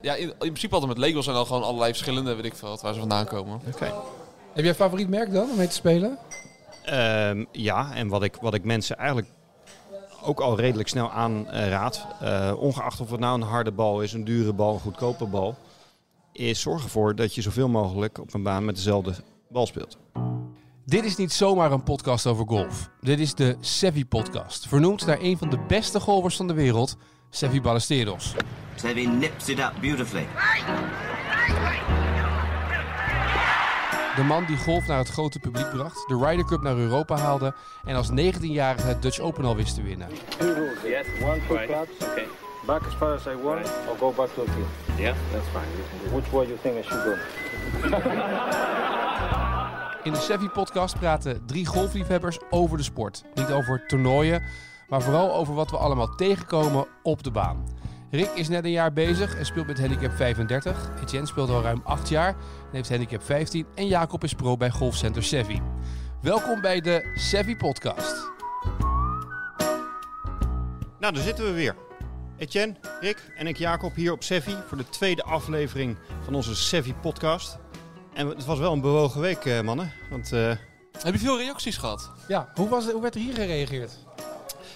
Ja, in principe altijd met labels zijn al gewoon allerlei verschillende, weet ik veel, waar ze vandaan komen. Okay. Heb jij een favoriet merk dan om mee te spelen? Ja, en wat ik mensen eigenlijk ook al redelijk snel aanraad, ongeacht of het nou een harde bal is, een dure bal, een goedkope bal, is zorg ervoor dat je zoveel mogelijk op een baan met dezelfde bal speelt. Dit is niet zomaar een podcast over golf. Dit is de Seve podcast, vernoemd naar een van de beste golfers van de wereld, Seve Ballesteros. Seve nips it up beautifully. De man die golf naar het grote publiek bracht, de Ryder Cup naar Europa haalde en als 19-jarige het Dutch Open al wist te winnen. Two rules. Yes, one, two clubs. Okay. Back as far as I want, or go back to the field. Yeah, that's fine. Which way you think I should go? In de Seve podcast praten drie golfliefhebbers over de sport. Niet over toernooien, maar vooral over wat we allemaal tegenkomen op de baan. Rick is net een jaar bezig en speelt met handicap 35. Etienne speelt al ruim 8 jaar en heeft handicap 15. En Jacob is pro bij Golfcenter Savvy. Welkom bij de Seve podcast. Nou, daar zitten we weer. Etienne, Rick en ik, Jacob, hier op Savvy voor de tweede aflevering van onze Seve podcast. En het was wel een bewogen week, mannen. Want, heb je veel reacties gehad? Ja, hoe werd er hier gereageerd?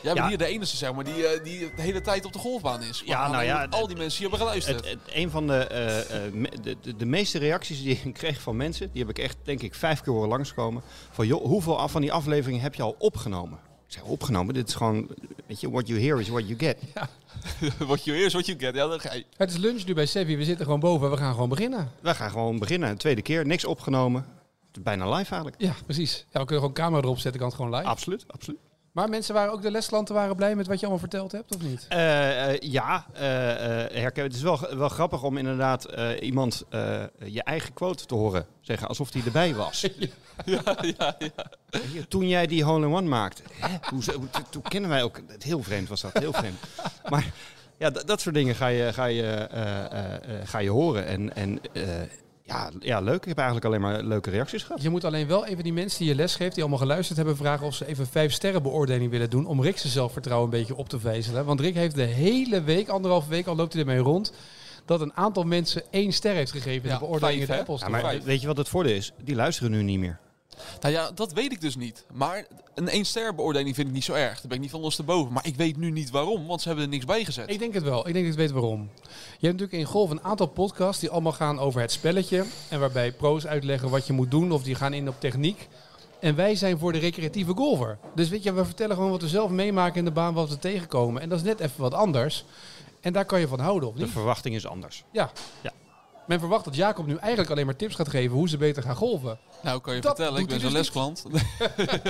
Jij bent hier de enige, zeg maar, die de hele tijd op de golfbaan is. Ja, nou ja, al die mensen hier hebben geluisterd. Een van de meeste reacties die ik kreeg van mensen, die heb ik echt, denk ik, 5 keer horen langskomen. Van, joh, hoeveel van die afleveringen heb je al opgenomen? Ik zeg, opgenomen? Dit is gewoon, weet je, what you hear is what you get. Ja. What you hear is what you get. Ja, dan ga je. Het is lunch nu bij Seve. We zitten gewoon boven. We gaan gewoon beginnen. We gaan gewoon beginnen. Tweede keer. Niks opgenomen. Bijna live eigenlijk. Ja, precies. Ja, we kunnen gewoon camera erop zetten. Kan het gewoon live. Absoluut, absoluut. Maar mensen waren ook, de leslanten waren blij met wat je allemaal verteld hebt, of niet? Het is wel grappig om inderdaad iemand je eigen quote te horen zeggen, alsof hij erbij was. Ja. Hier, toen jij die hole-in-one maakte, toen kennen wij ook, heel vreemd was dat, heel vreemd. Maar ja, dat soort dingen ga je horen en... Ja, leuk. Ik heb eigenlijk alleen maar leuke reacties gehad. Je moet alleen wel even die mensen die je les geeft, die allemaal geluisterd hebben, vragen of ze even 5 sterren beoordeling willen doen om Rick zijn zelfvertrouwen een beetje op te vezelen. Want Rick heeft de hele week, 1,5 week, al loopt hij ermee rond, dat een aantal mensen 1 ster heeft gegeven in de beoordeling in de Apples. Ja, maar weet je wat het voordeel is? Die luisteren nu niet meer. Nou ja, dat weet ik dus niet. Maar een 1-ster beoordeling vind ik niet zo erg. Daar ben ik niet van los te boven. Maar ik weet nu niet waarom, want ze hebben er niks bij gezet. Ik denk het wel. Ik denk dat ik weet waarom. Je hebt natuurlijk in golf een aantal podcasts die allemaal gaan over het spelletje. En waarbij pro's uitleggen wat je moet doen of die gaan in op techniek. En wij zijn voor de recreatieve golfer. Dus weet je, we vertellen gewoon wat we zelf meemaken in de baan, wat we tegenkomen. En dat is net even wat anders. En daar kan je van houden, of niet? De verwachting is anders. Ja. Men verwacht dat Jacob nu eigenlijk alleen maar tips gaat geven hoe ze beter gaan golven. Nou, kan je dat vertellen, ik ben zo'n lesklant.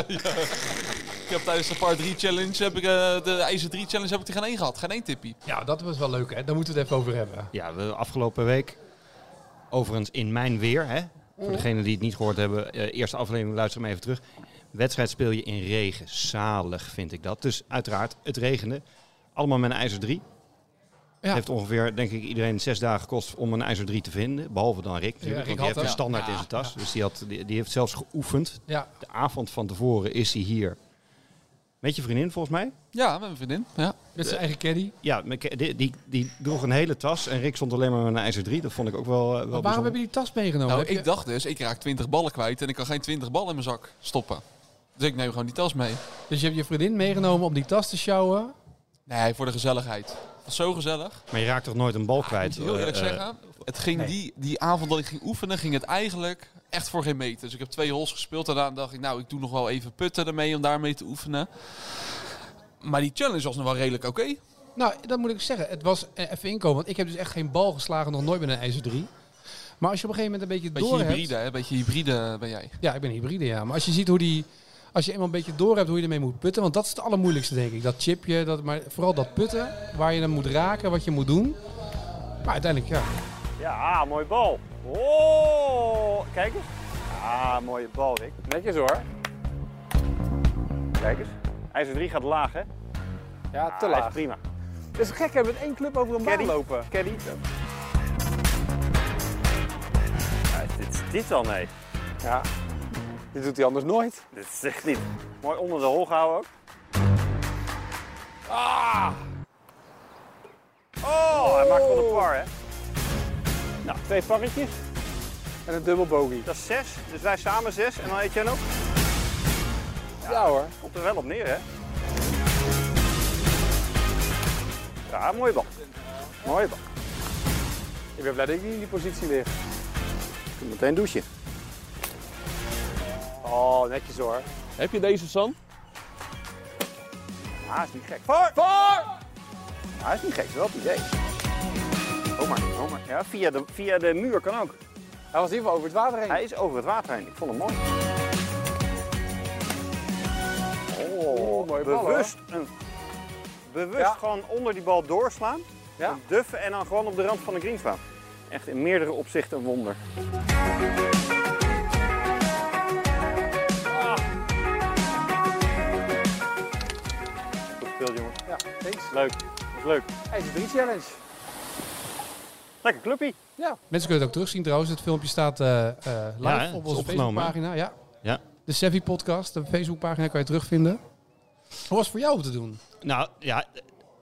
Ik heb tijdens de par 3 challenge, de ijzer 3 challenge, heb ik er geen 1 gehad. Geen 1 tippie. Ja, dat was wel leuk, hè? Daar moeten we het even over hebben. Ja, de afgelopen week, overigens in mijn weer, hè? Voor degenen die het niet gehoord hebben, eerste aflevering, luister maar even terug. Wedstrijd speel je in regen. Zalig vind ik dat. Dus uiteraard, het regende. Allemaal met een ijzer 3. Ja. Het heeft ongeveer, denk ik, iedereen 6 dagen gekost om een ijzer 3 te vinden. Behalve dan Rick natuurlijk, want die heeft een standaard in zijn tas. Ja. Dus die heeft zelfs geoefend. Ja. De avond van tevoren is hij hier. Met je vriendin, volgens mij? Ja, met mijn vriendin. Ja. Met zijn eigen caddy? Ja, die droeg een hele tas en Rick stond alleen maar met een ijzer 3. Dat vond ik ook wel maar waarom bijzonder. Heb je die tas meegenomen? Nou, ik dacht dus, ik raak 20 ballen kwijt en ik kan geen 20 ballen in mijn zak stoppen. Dus ik neem gewoon die tas mee. Dus je hebt je vriendin meegenomen om die tas te sjouwen? Nee, voor de gezelligheid. Was zo gezellig. Maar je raakt toch nooit een bal kwijt? Ik moet heel eerlijk zeggen, het ging die avond dat ik ging oefenen, ging het eigenlijk echt voor geen meter. Dus ik heb 2 holes gespeeld. Daarna dacht ik, nou, ik doe nog wel even putten ermee om daarmee te oefenen. Maar die challenge was nog wel redelijk oké. Nou, dat moet ik zeggen. Het was even inkomen. Want ik heb dus echt geen bal geslagen, nog nooit met een ijzer 3. Maar als je op een gegeven moment een beetje door hebt... Een beetje hybride ben jij. Ja, ik ben hybride, ja. Maar als je ziet als je eenmaal een beetje door hebt hoe je ermee moet putten. Want dat is het allermoeilijkste, denk ik. Dat chipje, maar vooral dat putten. Waar je dan moet raken, wat je moet doen. Maar uiteindelijk, ja. Ja, mooie bal. Oh, kijk eens. Ah, mooie bal, Rick. Netjes hoor. Kijk eens. IJzer 3 gaat laag, hè? Ja, te laag. Hij is prima. Het is gek, hè? Met 1 club over een baan lopen. Caddy. Ja, dit al, nee. Ja. Dit doet hij anders nooit. Dit is echt niet. Mooi onder de hol gehouden ook. Ah! Oh, hij maakt wel een par, hè? Nou, 2 parretjes en een dubbel bogey. Dat is 6, dus wij samen 6 en dan eet jij nog. Ja hoor. Komt er wel op neer, hè? Ja, mooie bal. Mooie bal. Ik ben blij dat ik niet in die positie lig. Ik moet meteen douchen. Oh, netjes hoor. Heb je deze, San? Hij is niet gek. Voor! Hij is niet gek, wel het idee. Oh maar. Ja, via de muur kan ook. Hij was in ieder geval over het water heen. Hij is over het water heen. Ik vond hem mooi. Oh, mooie bal, bewust gewoon onder die bal doorslaan. Ja. Duffen en dan gewoon op de rand van de green slaan. Echt in meerdere opzichten een wonder. Jongen. Ja, thanks. Leuk, dat is leuk. IJzer 3 Challenge. Lekker clubpie. Ja. Mensen kunnen het ook terugzien trouwens. Het filmpje staat live op onze Facebookpagina. Ja. De Seve podcast, de Facebookpagina kan je terugvinden. Hoe was het voor jou om te doen? Nou ja,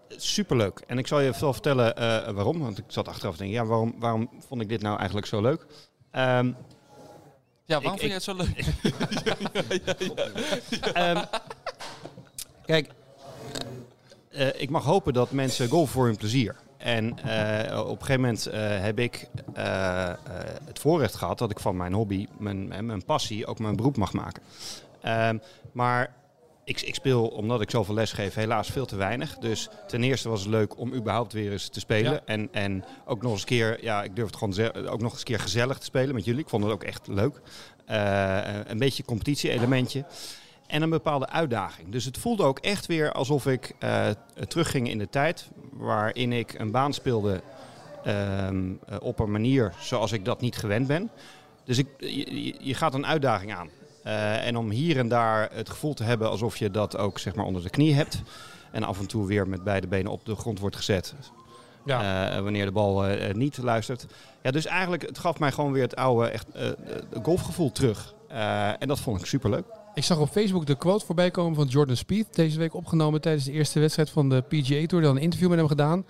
superleuk. En ik zal je wel vertellen waarom. Want ik zat achteraf te denken, waarom vond ik dit nou eigenlijk zo leuk? Waarom vind je het zo leuk? Kijk... ik mag hopen dat mensen golf voor hun plezier. En op een gegeven moment heb ik het voorrecht gehad dat ik van mijn hobby, mijn passie, ook mijn beroep mag maken. Maar ik speel, omdat ik zoveel les geef, helaas veel te weinig. Dus ten eerste was het leuk om überhaupt weer eens te spelen. Ja. En ook nog eens een keer, ik durf het gewoon ook nog eens een keer gezellig te spelen met jullie. Ik vond het ook echt leuk. Een beetje competitie-elementje. En een bepaalde uitdaging. Dus het voelde ook echt weer alsof ik terugging in de tijd... waarin ik een baan speelde op een manier zoals ik dat niet gewend ben. Dus je gaat een uitdaging aan. En om hier en daar het gevoel te hebben alsof je dat ook zeg maar onder de knie hebt... en af en toe weer met beide benen op de grond wordt gezet... Ja. Wanneer de bal niet luistert. Ja, dus eigenlijk, het gaf mij gewoon weer het oude echt, golfgevoel terug. En dat vond ik superleuk. Ik zag op Facebook de quote voorbij komen van Jordan Spieth. Deze week opgenomen tijdens de eerste wedstrijd van de PGA Tour. Dan een interview met hem gedaan.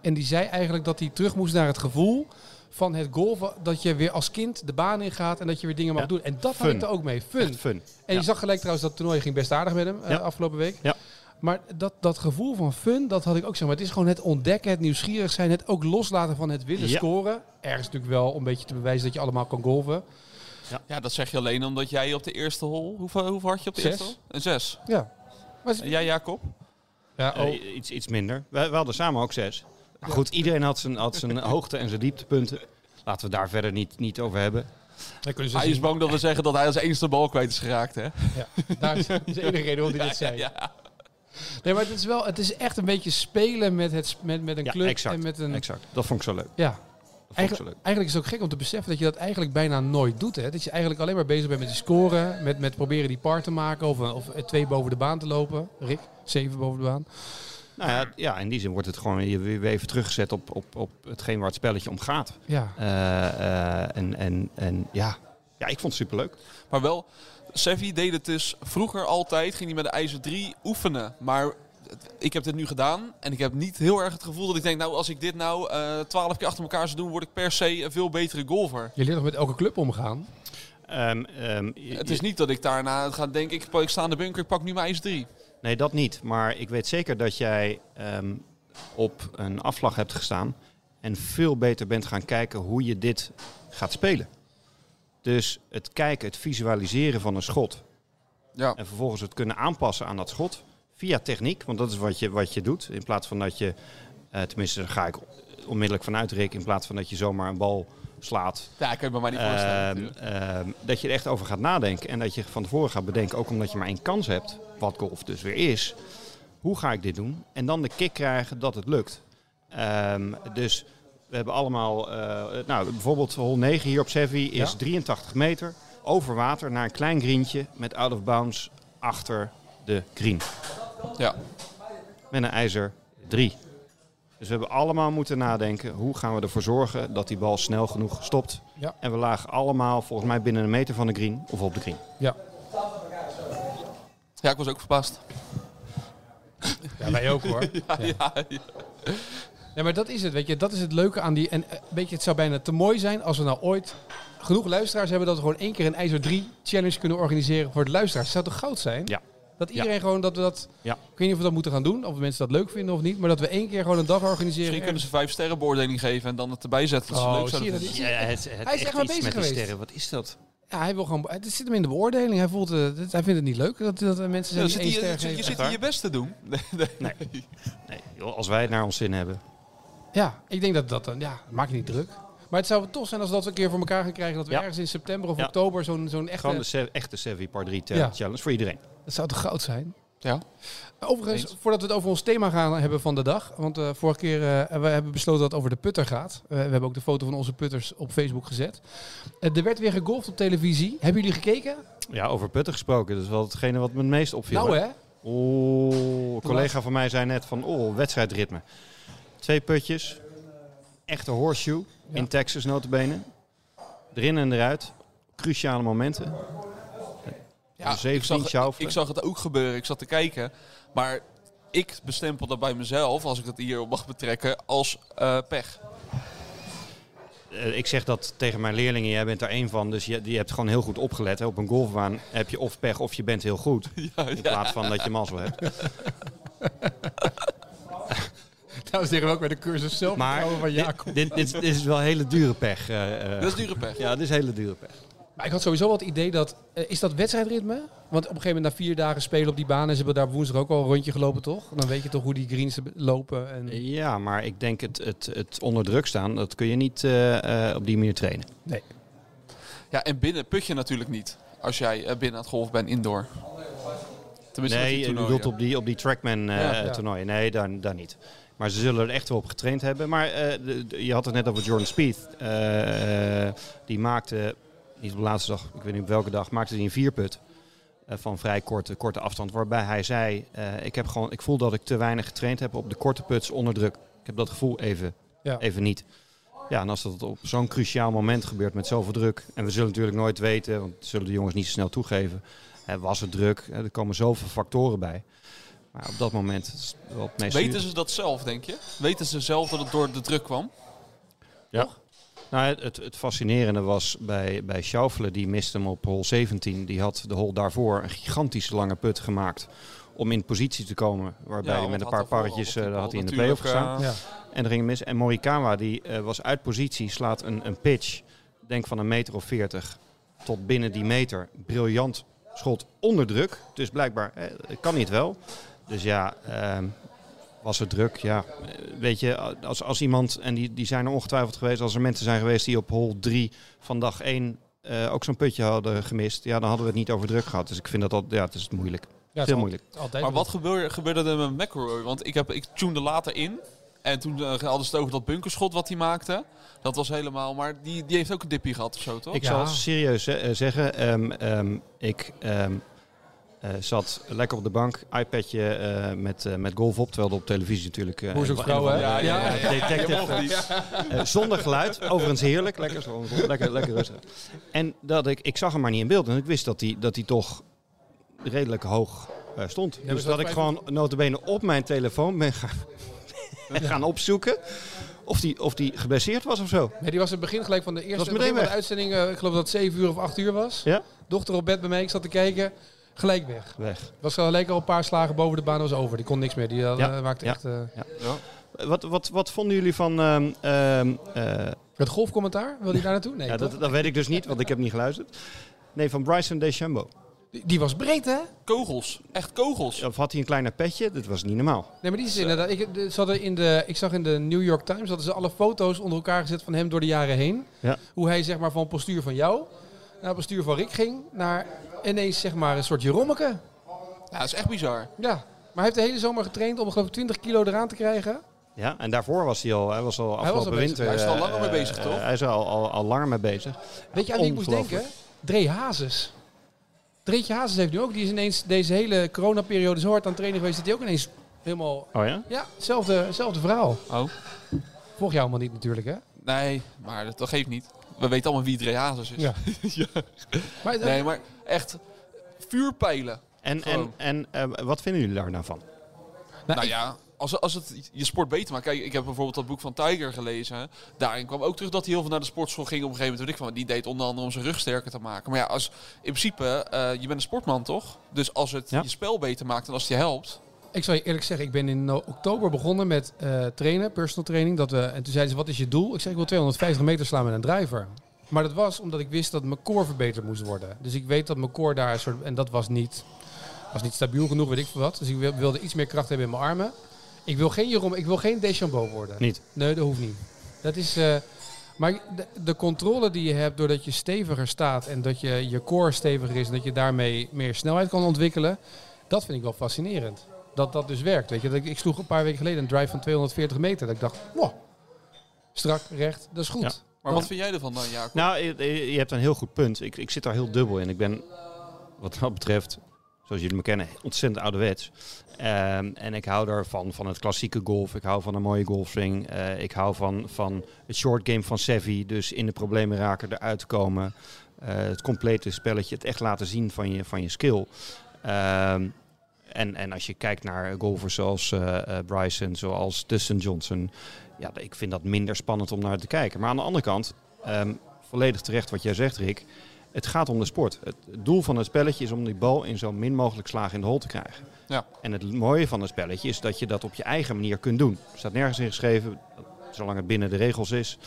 En die zei eigenlijk dat hij terug moest naar het gevoel van het golven. Dat je weer als kind de baan in gaat en dat je weer dingen mag doen. En dat had ik er ook mee. Fun. En je zag gelijk trouwens dat het toernooi ging best aardig met hem afgelopen week. Ja. Maar dat gevoel van fun, dat had ik ook. Maar het is gewoon het ontdekken, het nieuwsgierig zijn. Het ook loslaten van het willen scoren. Ergens natuurlijk wel om een beetje te bewijzen dat je allemaal kan golven. Ja, dat zeg je alleen omdat jij op de eerste hole... Hoeveel had je op de 6. Eerste hole? Een 6. Ja. En jij, Jacob? Ja, iets minder. We hadden samen ook 6. Maar goed, iedereen had zijn hoogte en zijn dieptepunten. Laten we daar verder niet over hebben. Hij is bang dat we zeggen dat hij als enige bal kwijt is geraakt, hè? Ja, daar is de enige reden waarom hij dit zei. Ja. Nee, maar het is echt een beetje spelen met een club. Exact, en met een... exact. Dat vond ik zo leuk. Ja. Eigenlijk is het ook gek om te beseffen dat je dat eigenlijk bijna nooit doet. Hè? Dat je eigenlijk alleen maar bezig bent met die scoren, met proberen die par te maken of 2 boven de baan te lopen. Rick, 7 boven de baan. Nou ja, in die zin wordt het gewoon weer even teruggezet op hetgeen waar het spelletje om gaat. Ja. Ja, ik vond het superleuk. Maar wel, Seve deed het dus vroeger altijd, ging hij met de IJzer 3 oefenen, maar... Ik heb dit nu gedaan en ik heb niet heel erg het gevoel dat ik denk... als ik dit nou 12 keer achter elkaar zou doen... word ik per se een veel betere golfer. Je leert nog met elke club omgaan? Het is niet dat ik daarna ga denken... ik sta aan de bunker, ik pak nu mijn IJzer 3. Nee, dat niet. Maar ik weet zeker dat jij op een afslag hebt gestaan... en veel beter bent gaan kijken hoe je dit gaat spelen. Dus het kijken, het visualiseren van een schot... Ja. En vervolgens het kunnen aanpassen aan dat schot... Via techniek, want dat is wat je doet. In plaats van dat je, tenminste daar ga ik onmiddellijk van uitrekenen... in plaats van dat je zomaar een bal slaat. Ja, kan je me maar niet voorstellen. Dat je er echt over gaat nadenken. En dat je van tevoren gaat bedenken, ook omdat je maar één kans hebt... wat golf dus weer is. Hoe ga ik dit doen? En dan de kick krijgen dat het lukt. Dus we hebben allemaal... bijvoorbeeld hole 9 hier op Seve is 83 meter. Over water naar een klein greentje met out of bounds achter de green. Ja. Met een IJzer 3. Dus we hebben allemaal moeten nadenken... hoe gaan we ervoor zorgen dat die bal snel genoeg stopt. Ja. En we lagen allemaal volgens mij binnen een meter van de green... of op de green. Ja. Ja, ik was ook verbaasd. Ja, wij ook hoor. Ja. Nee, maar dat is het, weet je. Dat is het leuke aan die... En weet je, het zou bijna te mooi zijn als we nou ooit genoeg luisteraars hebben dat we gewoon één keer een IJzer 3 challenge kunnen organiseren voor de luisteraars. Dat zou toch goud zijn? Ja. Dat iedereen gewoon, dat we dat... Ja. Ik weet niet of we dat moeten gaan doen, of mensen dat leuk vinden of niet, maar dat we één keer gewoon een dag organiseren. Misschien kunnen ze 5 sterren beoordeling geven en dan het erbij zetten. Dat leuk zie je dat? Ja, het hij is echt maar bezig met geweest. Sterren. Wat is dat? Ja, hij wil gewoon... Het zit hem in de beoordeling. Hij voelt, hij vindt het niet leuk dat mensen zijn die 1 ster geven. Je zit hier je best te doen. Nee. Joh, als wij het naar ons zin hebben. Ja, ik denk dat dan... Ja, maak je niet druk. Maar het zou tof zijn als dat we een keer voor elkaar gaan krijgen. Dat we ergens in september of oktober zo'n echte... Gewoon de echte Seve par 3 challenge voor iedereen. Dat zou toch goud zijn? Ja. Overigens, voordat we het over ons thema gaan hebben van de dag. Want vorige keer hebben we besloten dat het over de putter gaat. We hebben ook de foto van onze putters op Facebook gezet. Er werd weer gegolfd op televisie. Hebben jullie gekeken? Ja, over putter gesproken. Dat is wel hetgene wat me het meest opviel. Nou hè? Een collega van mij zei net van wedstrijdritme. 2 putjes. Echte horseshoe. Ja. In Texas notabene. Erin en eruit. Cruciale momenten. Ja, 17 Schaufele. Ik zag het ook gebeuren. Ik zat te kijken. Maar ik bestempel dat bij mezelf, als ik dat hierop mag betrekken, als pech. Ik zeg dat tegen mijn leerlingen. Jij bent er één van. Dus je hebt gewoon heel goed opgelet. Hè. Op een golfbaan heb je of pech of je bent heel goed. Ja, in plaats van dat je mazzel hebt. Nou, zeggen we ook bij de cursus zelf. Maar van Jacob. Dit is wel hele dure pech. Dat is dure pech. Ja, dit is hele dure pech. Maar ik had sowieso wel het idee dat... is dat wedstrijdritme? Want op een gegeven moment na 4 dagen spelen op die baan... en ze hebben daar woensdag ook al een rondje gelopen, toch? Dan weet je toch hoe die greens lopen. En... Ja, maar ik denk het onder druk staan... dat kun je niet op die manier trainen. Nee. Ja, en binnen put je natuurlijk niet... als jij binnen aan het golf bent, indoor. Tenminste, nee, je bedoelt op die Trackman toernooi. Nee, daar niet. Maar ze zullen er echt wel op getraind hebben. Maar je had het net over Jordan Spieth. Die maakte... Niet op de laatste dag, ik weet niet op welke dag, maakte hij een 4-put van vrij korte afstand. Waarbij hij zei, ik voel dat ik te weinig getraind heb op de korte puts onder druk. Ik heb dat gevoel even niet. Ja, en als dat op zo'n cruciaal moment gebeurt met zoveel druk. En we zullen natuurlijk nooit weten, want dat zullen de jongens niet zo snel toegeven. Was het druk? Er komen zoveel factoren bij. Maar op dat moment is het wel het meest... Weten ze dat zelf, denk je? Weten ze zelf dat het door de druk kwam? Ja. Toch? Nou, het fascinerende was bij Schaufele, die miste hem op hole 17. Die had de hole daarvoor een gigantische lange put gemaakt om in positie te komen. Waarbij hij met een paar parretjes had hij in de play-off gestaan. Ja. En er ging mis. En Morikawa, die was uit positie, slaat een pitch, denk van 1,40 meter tot binnen die meter. Briljant schot onder druk. Dus blijkbaar kan niet wel. Dus ja... Was het druk, ja. Weet je, als iemand, en die zijn er ongetwijfeld geweest... als er mensen zijn geweest die op hole 3 van dag 1 ook zo'n putje hadden gemist... ja, dan hadden we het niet over druk gehad. Dus ik vind dat het is moeilijk. Ja, veel moeilijk. Maar wat gebeurde er met McRoy? Want ik tunede later in... En toen hadden ze het over dat bunkerschot wat hij maakte. Dat was helemaal... Maar die heeft ook een dippie gehad of zo, toch? Ik zal serieus zeggen... Ik zat lekker op de bank, iPadje met golf op, terwijl er op televisie natuurlijk... Boerzoeksvrouw, hè? Ja. Detective. Zonder geluid, overigens heerlijk. Lekker rustig. En dat ik zag hem maar niet in beeld. En ik wist dat hij toch redelijk hoog stond. Ja, dus dat ik gewoon nota bene op mijn telefoon ben gaan opzoeken... Of die geblesseerd was of zo. Nee, die was in het begin gelijk van de eerste begin van de uitzending. Ik geloof dat het 7 uur of 8 uur was. Ja? Dochter op bed bij mij, ik zat te kijken... Gelijk weg. Was gelijk al een paar slagen boven de baan, was over. Die kon niks meer. Die maakte echt... Ja. Wat vonden jullie van... Het golfcommentaar? Wil je daar naartoe? Nee, ja, dat weet ik dus niet, want ik heb niet geluisterd. Nee, van Bryson DeChambeau. Die was breed, hè? Kogels. Echt kogels. Of had hij een kleiner petje? Dat was niet normaal. Nee, maar die is inderdaad... Ik zag in de New York Times, hadden ze alle foto's onder elkaar gezet van hem door de jaren heen. Ja. Hoe hij zeg maar van postuur van jou... naar bestuur van Rick ging, naar ineens zeg maar een soort Jerommeke. Ja, dat is echt bizar. Ja, maar hij heeft de hele zomer getraind om geloof ik 20 kilo eraan te krijgen. Ja, en daarvoor was hij al afgelopen winter. Hij is al langer mee bezig, toch? Hij is al langer mee bezig. Weet je aan wie ik moest denken? Dré Hazes. Dreetje Hazes heeft nu ook, die is ineens deze hele coronaperiode zo hard aan het trainen geweest, dat hij ook ineens helemaal... Oh ja? Ja, hetzelfde verhaal. Oh. Volg jou allemaal niet natuurlijk, hè? Nee, maar dat geeft niet. We weten allemaal wie Dré Hazes is. Ja. Nee, maar echt vuurpijlen. En wat vinden jullie daar nou van? Nou, Als het je sport beter maakt. Kijk, ik heb bijvoorbeeld dat boek van Tiger gelezen. Daarin kwam ook terug dat hij heel veel naar de sportschool ging. Op een gegeven moment, die deed onder andere om zijn rug sterker te maken. Maar ja, als, in principe, je bent een sportman, toch? Dus als het je spel beter maakt en als het je helpt... Ik zal je eerlijk zeggen, ik ben in oktober begonnen met trainen, personal training. En toen zeiden ze, wat is je doel? Ik zei, ik wil 250 meter slaan met een driver. Maar dat was omdat ik wist dat mijn core verbeterd moest worden. Dus ik weet dat mijn core daar een soort... En dat was niet stabiel genoeg, weet ik veel wat. Dus ik wilde iets meer kracht hebben in mijn armen. Ik wil geen DeChambeau worden. Niet? Nee, dat hoeft niet. Dat is... maar de controle die je hebt doordat je steviger staat... en dat je core steviger is en dat je daarmee meer snelheid kan ontwikkelen... dat vind ik wel fascinerend. Dat dat dus werkt, weet je. Ik sloeg een paar weken geleden een drive van 240 meter. Dat ik dacht, wow, strak, recht, dat is goed. Ja. Maar wat vind jij ervan dan, Jacob? Nou, je hebt een heel goed punt. Ik zit daar heel dubbel in. Ik ben, wat dat betreft, zoals jullie me kennen, ontzettend ouderwets. En ik hou daarvan, van het klassieke golf. Ik hou van een mooie golfswing. Ik hou van het short game van Seve. Dus in de problemen raken, eruit komen. Het complete spelletje. Het echt laten zien van je skill. En als je kijkt naar golfers zoals Bryson, zoals Dustin Johnson... Ja, ik vind dat minder spannend om naar te kijken. Maar aan de andere kant, volledig terecht wat jij zegt, Rick... Het gaat om de sport. Het doel van het spelletje is om die bal in zo min mogelijk slagen in de hol te krijgen. Ja. En het mooie van het spelletje is dat je dat op je eigen manier kunt doen. Er staat nergens in geschreven, zolang het binnen de regels is...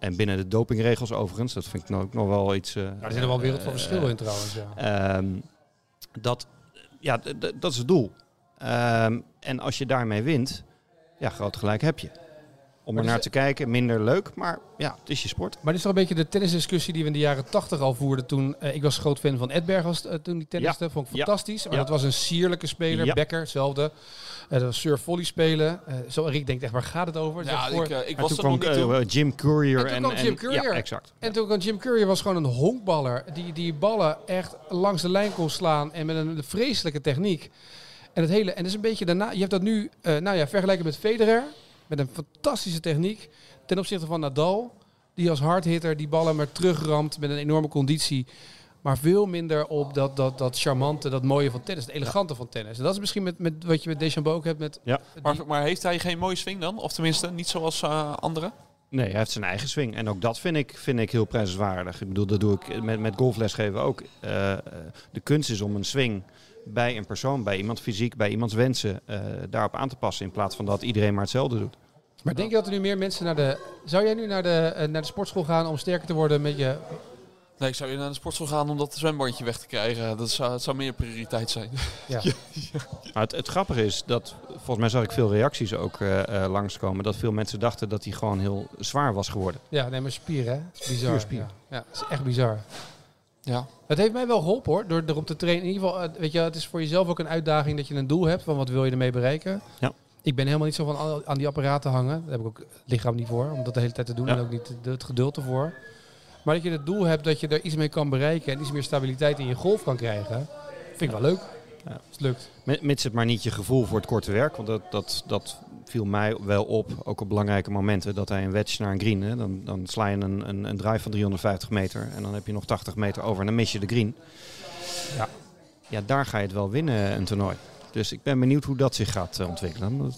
en binnen de dopingregels overigens. Dat vind ik ook nog wel iets... er zit er wel een wereld van verschil in trouwens, ja. Dat is het doel. En als je daarmee wint, ja, groot gelijk heb je. Om er naar te kijken, minder leuk, maar ja, het is je sport. Maar dit is toch een beetje de tennisdiscussie die we in de jaren 80 al voerden. Toen, ik was groot fan van Edberg toen die tenniste. Ja. Vond ik fantastisch. Maar dat was een sierlijke speler. Ja. Becker, hetzelfde. Dat was surf-volley spelen. Zo, Rick denkt echt, waar gaat het over? Ja, ik was toen nog niet toe. Jim Courier. En toen kwam Jim Courier. Ja, exact. En toen kwam Jim Courier, was gewoon een honkballer. Die ballen echt langs de lijn kon slaan. En met een vreselijke techniek. En dat is een beetje daarna. Je hebt dat nu, vergelijken met Federer. Met een fantastische techniek. Ten opzichte van Nadal. Die als hardhitter die ballen maar terugramt. Met een enorme conditie. Maar veel minder op dat charmante, dat mooie van tennis. Het elegante van tennis. En dat is misschien met wat je met DeChambeau ook hebt. Maar heeft hij geen mooie swing dan? Of tenminste, niet zoals anderen? Nee, hij heeft zijn eigen swing. En ook dat vind ik heel prijzenswaardig. Ik bedoel, dat doe ik met golflesgeven ook. De kunst is om een swing... bij een persoon, bij iemand fysiek, bij iemands wensen daarop aan te passen. In plaats van dat iedereen maar hetzelfde doet. Maar denk je dat er nu meer mensen naar de... Zou jij nu naar de sportschool gaan om sterker te worden met je... Nee, ik zou naar de sportschool gaan om dat zwembandje weg te krijgen. Dat zou meer prioriteit zijn. Ja. Ja. Maar het grappige is dat, volgens mij zag ik veel reacties ook langskomen, dat veel mensen dachten dat hij gewoon heel zwaar was geworden. Ja, nee, maar spier, hè? Het is bizar. Puur spier. Ja, het is echt bizar. Ja. Het heeft mij wel geholpen hoor, door erop te trainen. In ieder geval, weet je, het is voor jezelf ook een uitdaging dat je een doel hebt van wat wil je ermee bereiken. Ja. Ik ben helemaal niet zo van aan die apparaten hangen. Daar heb ik ook het lichaam niet voor, om dat de hele tijd te doen en ook niet het geduld ervoor. Maar dat je het doel hebt dat je er iets mee kan bereiken en iets meer stabiliteit in je golf kan krijgen, vind ik wel leuk. Ja. Dus het lukt. Mits het maar niet je gevoel voor het korte werk, want dat viel mij wel op, ook op belangrijke momenten, dat hij een wedge naar een green, hè, dan sla je een drive van 350 meter en dan heb je nog 80 meter over en dan mis je de green. Ja, daar ga je het wel winnen, een toernooi. Dus ik ben benieuwd hoe dat zich gaat ontwikkelen.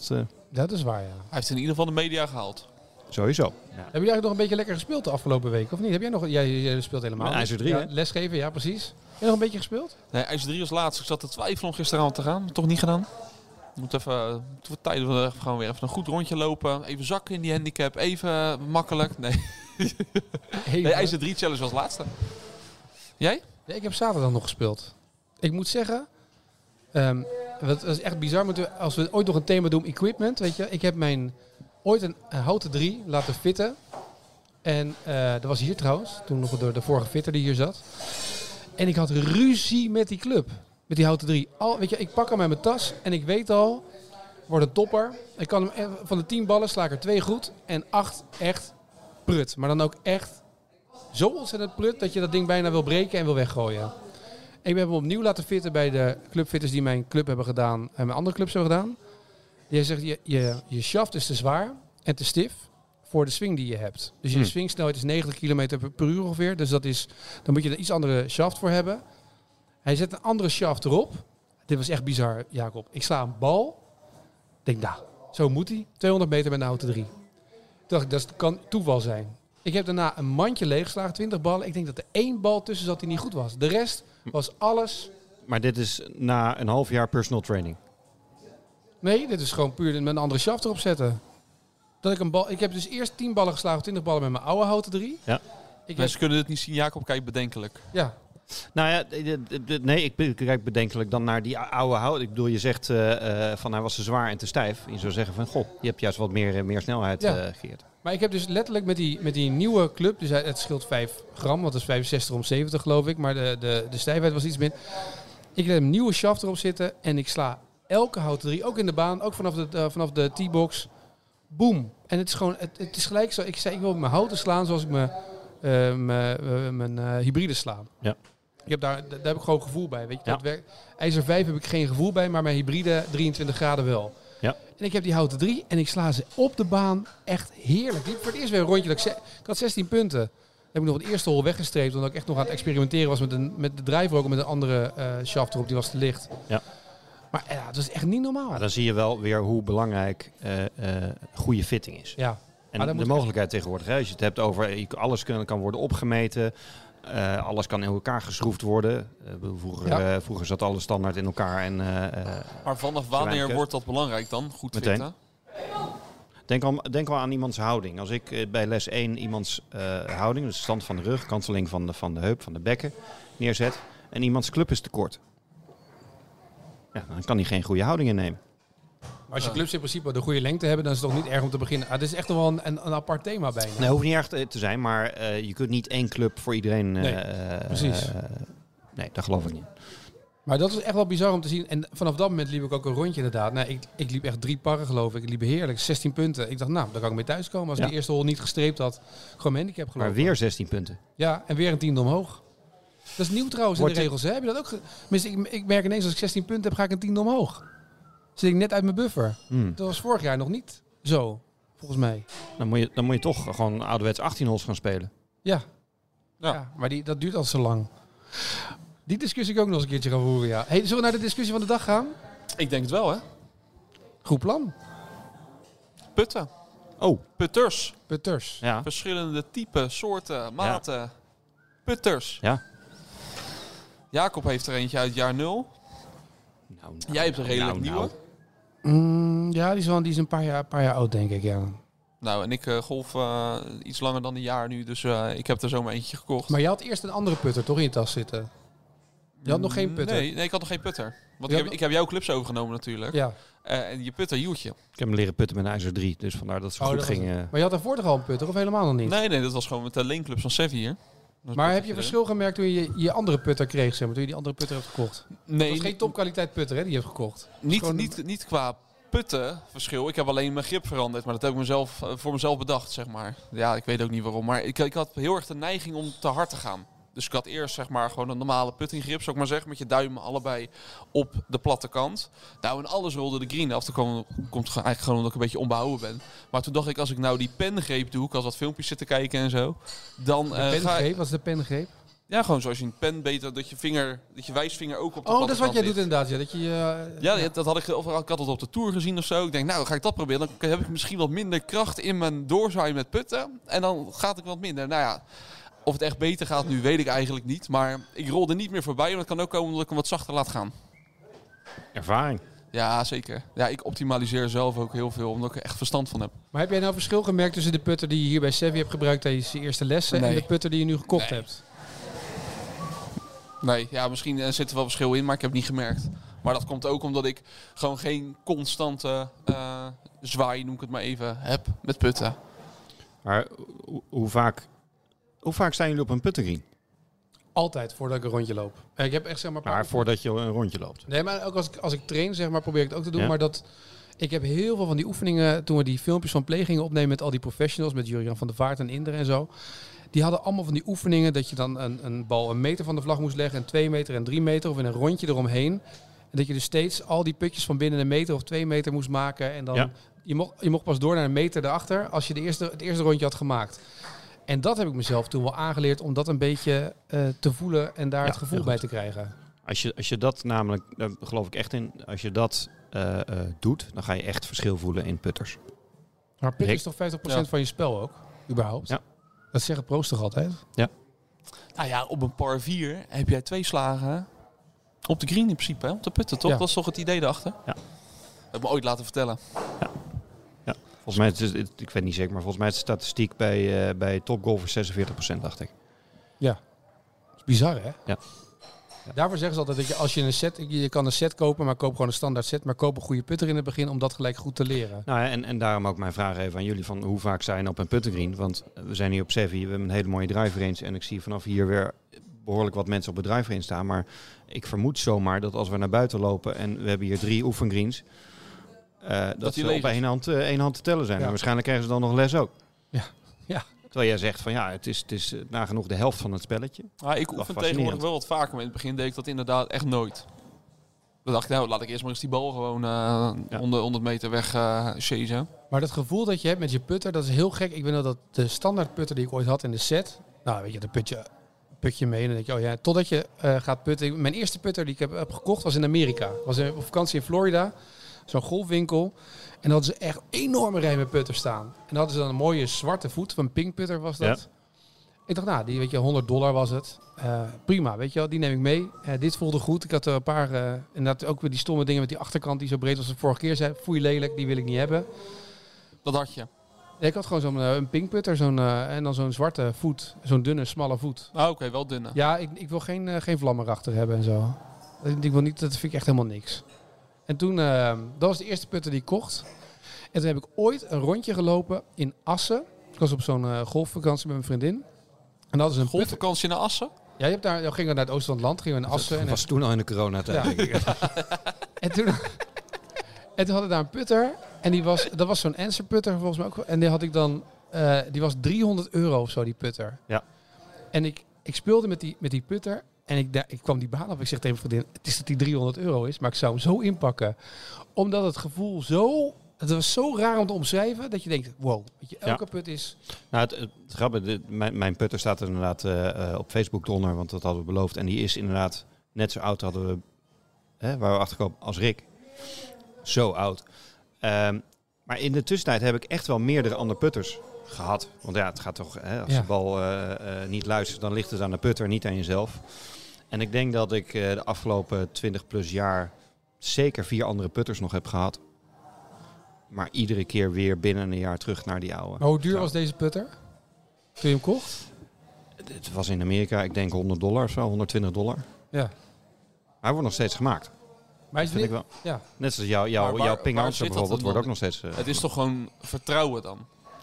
Dat is waar, ja. Hij heeft in ieder geval de media gehaald. Sowieso. Ja. Hebben jullie eigenlijk nog een beetje lekker gespeeld de afgelopen week, of niet? Heb jij nog... Jij speelt helemaal. IJzer 3, hè? Lesgeven, ja, precies. Heb je nog een beetje gespeeld? Nee, IJzer 3 was laatst. Ik zat te twijfelen om gisteravond te gaan. Toch niet gedaan. Moet even tijd gaan, weer even een goed rondje lopen. Even zakken in die handicap. Even makkelijk. Nee. Nee, IJzer 3 challenge was laatste. Jij? Nee, ik heb zaterdag nog gespeeld. Ik moet zeggen... dat is echt bizar. Als we ooit nog een thema doen, equipment, weet je. Ik heb ooit een houten 3 laten fitten. En dat was hier trouwens. Toen nog door de vorige fitter die hier zat. En ik had ruzie met die club. Met die houten 3. Weet je, ik pak hem uit mijn tas. En ik weet al, wordt een topper. Ik kan hem, van de 10 ballen sla ik er 2 goed. En 8 echt prut. Maar dan ook echt zo ontzettend prut. Dat je dat ding bijna wil breken en wil weggooien. En ik heb hem opnieuw laten fitten bij de clubfitters die mijn club hebben gedaan. En mijn andere clubs hebben gedaan. Jij zegt, je shaft is te zwaar en te stif voor de swing die je hebt. Dus je swingsnelheid is 90 km per uur ongeveer. Dus dat is, dan moet je er iets andere shaft voor hebben. Hij zet een andere shaft erop. Dit was echt bizar, Jacob. Ik sla een bal denk, nou, zo moet hij. 200 meter bij de auto 3. Toen dacht ik, dat kan toeval zijn. Ik heb daarna een mandje leeggeslagen, 20 ballen. Ik denk dat er 1 bal tussen zat die niet goed was. De rest was alles... Maar dit is na een half jaar personal training? Nee, dit is gewoon puur met een andere shaft erop zetten. Dat ik een bal... Ik heb dus eerst 10 ballen geslagen, 20 ballen met mijn oude houten 3. Ja. Mensen kunnen dit niet zien. Jacob kijkt bedenkelijk. Ja. Nou ja, nee, ik kijk bedenkelijk dan naar die oude hout. Ik bedoel, je zegt van hij was te zwaar en te stijf. Je zou zeggen van, goh, je hebt juist wat meer snelheid geëerd. Maar ik heb dus letterlijk met die nieuwe club, dus het scheelt 5 gram, want dat is 65 om 70 geloof ik, maar de stijfheid was iets minder. Ik heb een nieuwe shaft erop zitten en ik sla elke houten 3, ook in de baan, ook vanaf de T-box. Boom. En het is gewoon, het is gelijk zo, ik zei ik wil mijn houten slaan zoals ik mijn hybride slaan. Ja. Ik heb daar heb ik gewoon gevoel bij. Weet je? Ja. Dat werkt. IJzer 5 heb ik geen gevoel bij, maar mijn hybride 23 graden wel. Ja. En ik heb die houten 3 en ik sla ze op de baan echt heerlijk. Voor het eerst weer een rondje. Dat ik had 16 punten. Dan heb ik nog het eerste hol weggestreept, omdat ik echt nog aan het experimenteren was met de driver ook en met een andere shaft erop. Die was te licht. Ja. Maar ja, het was echt niet normaal. Maar dan zie je wel weer hoe belangrijk goede fitting is. Ja. En de mogelijkheid tegenwoordig. Hè? Als je het hebt over alles kan worden opgemeten. Alles kan in elkaar geschroefd worden. Vroeger zat alles standaard in elkaar. En, maar vanaf wanneer wordt dat belangrijk dan? Goed meteen. Fitten? Denk al aan iemands houding. Als ik bij les 1 iemands houding, dus stand van de rug, kanteling van de heup, van de bekken, neerzet. En iemands club is te kort. Ja, dan kan hij geen goede houding innemen. Maar als je clubs in principe de goede lengte hebben, dan is het toch niet erg om te beginnen. Het is echt wel een apart thema bijna. Nee, hoeft niet erg te zijn, maar je kunt niet één club voor iedereen... nee, precies. Nee, dat geloof ik niet. Maar dat is echt wel bizar om te zien. En vanaf dat moment liep ik ook een rondje inderdaad. Nou, ik liep echt 3 parren geloof ik. Ik liep heerlijk, 16 punten. Ik dacht, nou, daar kan ik mee thuiskomen. Als ik die eerste hol niet gestreept had, gewoon mijn handicap geloof ik. Maar weer 16 punten. Ja, en weer een tiende omhoog. Dat is nieuw trouwens in de regels. Hè? Heb je dat ook? Ik merk ineens als ik 16 punten heb, ga ik een tiende omhoog. Zit ik net uit mijn buffer. Dat was vorig jaar nog niet zo, volgens mij. Dan moet je toch gewoon ouderwets 18 holes gaan spelen. Ja, maar dat duurt al zo lang. Die discussie kan ik ook nog eens een keertje gaan voeren, ja. Hey, zullen we naar de discussie van de dag gaan? Ik denk het wel, hè. Goed plan. Putten. Oh. Putters. Ja. Verschillende typen, soorten, maten. Ja. Putters. Ja. Jacob heeft er eentje uit jaar 0. Nou, jij hebt een redelijk nieuwe. Ja, die is een paar jaar oud, denk ik, ja. Nou, en ik golf iets langer dan een jaar nu, dus ik heb er zomaar eentje gekocht. Maar je had eerst een andere putter, toch, in je tas zitten? Je had nog geen putter? Nee, ik had nog geen putter. Want ik heb jouw clubs overgenomen natuurlijk. Ja. En je putter hield je. Ik heb hem leren putten met een IJzer 3, dus vandaar dat het goed ging. Maar je had daarvoor toch al een putter, of helemaal nog niet? Nee, dat was gewoon met de leenclubs van Seve hier. Maar heb je verschil gemerkt toen je je andere putter kreeg, zeg maar, toen je die andere putter hebt gekocht? Nee. Dat was geen topkwaliteit putter, hè, die je hebt gekocht? Niet qua putten verschil. Ik heb alleen mijn grip veranderd, maar dat heb ik voor mezelf bedacht, zeg maar. Ja, ik weet ook niet waarom, maar ik had heel erg de neiging om te hard te gaan. Dus ik had eerst, zeg maar, gewoon een normale puttinggrip, zou ik maar zeggen, met je duimen allebei op de platte kant. Nou, en alles rolde de green af. Dat komt eigenlijk gewoon omdat ik een beetje onbehouden ben. Maar toen dacht ik, als ik nou die pengreep doe, ik had wat filmpjes zitten kijken en zo, dan... Wat is de pengreep? Ja, gewoon zoals je een pen beter, dat je wijsvinger ook op de platte kant dat is wat jij doet inderdaad, ja. Dat je, dat had ik, of ik had het op de Tour gezien of zo. Ik denk, nou, ga ik dat proberen. Dan heb ik misschien wat minder kracht in mijn doorzaaien met putten. En dan gaat ik wat minder. Nou ja... Of het echt beter gaat nu, weet ik eigenlijk niet. Maar ik rol er niet meer voorbij. Maar het kan ook komen omdat ik hem wat zachter laat gaan. Ervaring. Ja, zeker. Ja, ik optimaliseer zelf ook heel veel, omdat ik er echt verstand van heb. Maar heb jij nou verschil gemerkt tussen de putter die je hier bij Seve hebt gebruikt tijdens je eerste lessen... Nee. En de putter die je nu gekocht hebt? Nee, ja, misschien zit er wel verschil in, maar ik heb het niet gemerkt. Maar dat komt ook omdat ik gewoon geen constante zwaai, noem ik het maar even, heb met putten. Maar hoe vaak zijn jullie op een puttengreen? Altijd, voordat ik een rondje loop. Ik heb echt, zeg maar... Maar voordat je een rondje loopt? Nee, maar ook als ik train, zeg maar, probeer ik het ook te doen. Ja. Maar ik heb heel veel van die oefeningen... Toen we die filmpjes van plegingen opnemen met al die professionals... Met Jurian van de Vaart en Inder en zo... Die hadden allemaal van die oefeningen... Dat je dan een bal 1 meter van de vlag moest leggen... En 2 meter en 3 meter of in een rondje eromheen. En dat je dus steeds al die putjes van binnen 1 meter of 2 meter moest maken. En dan je mocht pas door naar 1 meter daarachter... Als je het eerste rondje had gemaakt... En dat heb ik mezelf toen wel aangeleerd om dat een beetje te voelen en daar het gevoel bij te krijgen. Als je dat namelijk, daar geloof ik echt in, als je dat doet, dan ga je echt verschil voelen in putters. Maar put is toch 50% van je spel ook, überhaupt? Ja. Dat zeggen pro's toch altijd? Ja. Nou ja, op een par 4 heb jij 2 slagen op de green in principe, hè? Op de putten, toch? Ja. Dat is toch het idee daarachter? Ja. Dat heb me ooit laten vertellen. Ja. Ja. Volgens mij, ik weet niet zeker, maar volgens mij is de statistiek bij topgolfers 46%, dacht ik. Ja. Dat is bizar, hè? Ja. Ja. Daarvoor zeggen ze altijd dat je als je een set... Je kan een set kopen, maar koop gewoon een standaard set. Maar koop een goede putter in het begin om dat gelijk goed te leren. Nou, en daarom ook mijn vraag even aan jullie van hoe vaak zijn op een puttergreen? Want we zijn hier op Seve, we hebben een hele mooie driver range. En ik zie vanaf hier weer behoorlijk wat mensen op de driver range staan. Maar ik vermoed zomaar dat als we naar buiten lopen en we hebben hier 3 oefengreens... Dat ze op één hand te tellen zijn. Ja. En waarschijnlijk krijgen ze dan nog les ook. Ja, ja. Terwijl jij zegt van ja, het is nagenoeg de helft van het spelletje. Ah, ik oefen tegenwoordig wel wat vaker. Maar in het begin deed ik dat inderdaad echt nooit. Dan dacht ik, nou laat ik eerst maar eens die bal gewoon onder 100 meter weg chasen. Maar dat gevoel dat je hebt met je putter, dat is heel gek. Ik weet dat de standaard putter die ik ooit had in de set. Nou weet je, dan put je mee en dan denk je, oh ja, totdat je gaat putten. Mijn eerste putter die ik heb gekocht was in Amerika. Was op vakantie in Florida. Zo'n golfwinkel. En dan hadden ze echt enorme rij met putters staan. En dan hadden ze dan een mooie zwarte voet. Van pinkputter was dat. Ja. Ik dacht, nou, die weet je, $100 was het. Prima, weet je wel. Die neem ik mee. Dit voelde goed. Ik had er een paar... inderdaad ook weer die stomme dingen met die achterkant die zo breed was als de vorige keer zei. Foei lelijk, die wil ik niet hebben. Dat had je. Ja, ik had gewoon zo'n pinkputter. En dan zo'n zwarte voet. Zo'n dunne, smalle voet. Ah, oké, wel dunne. Ja, ik wil geen vlammen erachter hebben en zo. Ik wil niet, dat vind ik echt helemaal niks. En toen, dat was de eerste putter die ik kocht. En toen heb ik ooit een rondje gelopen in Assen. Ik was op zo'n golfvakantie met mijn vriendin. En dat is een golfvakantie naar Assen? Ja, je hebt daar, gingen we naar het oosten van het land, gingen we naar Assen. Dat was toen al in de coronatijd. Ja. En toen hadden we daar een putter. En dat was zo'n Anser putter volgens mij ook. En die had ik dan, die was €300 of zo, die putter. Ja. En ik speelde met die putter. En ik kwam die baan af. Ik zeg tegen mijn vriendin, het is dat die €300 is, maar ik zou hem zo inpakken. Omdat het gevoel zo... Het was zo raar om te omschrijven dat je denkt, wow, weet je, elke put is... Nou, het grappige, mijn putter staat er inderdaad op Facebook onder, want dat hadden we beloofd. En die is inderdaad net zo oud, hadden we, waar we achterkomen, als Rick. Zo oud. Maar in de tussentijd heb ik echt wel meerdere andere putters gehad. Want ja, het gaat toch, als de bal niet luistert, dan ligt het aan de putter, niet aan jezelf. En ik denk dat ik de afgelopen 20 plus jaar zeker 4 andere putters nog heb gehad. Maar iedere keer weer binnen een jaar terug naar die oude. Maar hoe duur was deze putter toen je hem kocht? Het was in Amerika, ik denk $100 of zo, $120. Ja. Hij wordt nog steeds gemaakt. Maar is niet, wel. Ja. Net zoals jouw Ping Anser bijvoorbeeld, wordt ook nog steeds... het is toch gewoon vertrouwen dan?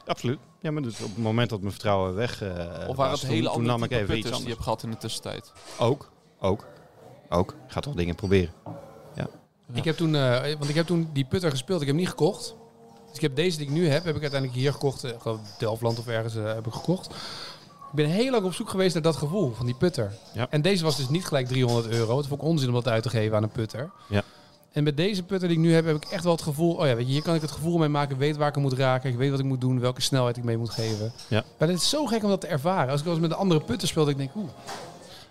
Absoluut. Ja, maar dus op het moment dat mijn vertrouwen weg of waren het hele andere nam ik even iets anders die je hebt gehad in de tussentijd? Ook. Ik ga toch dingen proberen. Ja. Ja. Ik heb toen die putter gespeeld. Ik heb hem niet gekocht. Dus ik heb deze die ik nu heb ik uiteindelijk hier gekocht. Delfland of ergens heb ik gekocht. Ik ben heel lang op zoek geweest naar dat gevoel van die putter. Ja. En deze was dus niet gelijk €300. Het vond ik onzin om dat uit te geven aan een putter. Ja. En met deze putter die ik nu heb, heb ik echt wel het gevoel... Oh ja, weet je, hier kan ik het gevoel mee maken. Ik weet waar ik hem moet raken. Ik weet wat ik moet doen. Welke snelheid ik mee moet geven. Ja. Maar het is zo gek om dat te ervaren. Als ik wel eens met een andere putter speelde, ik denk...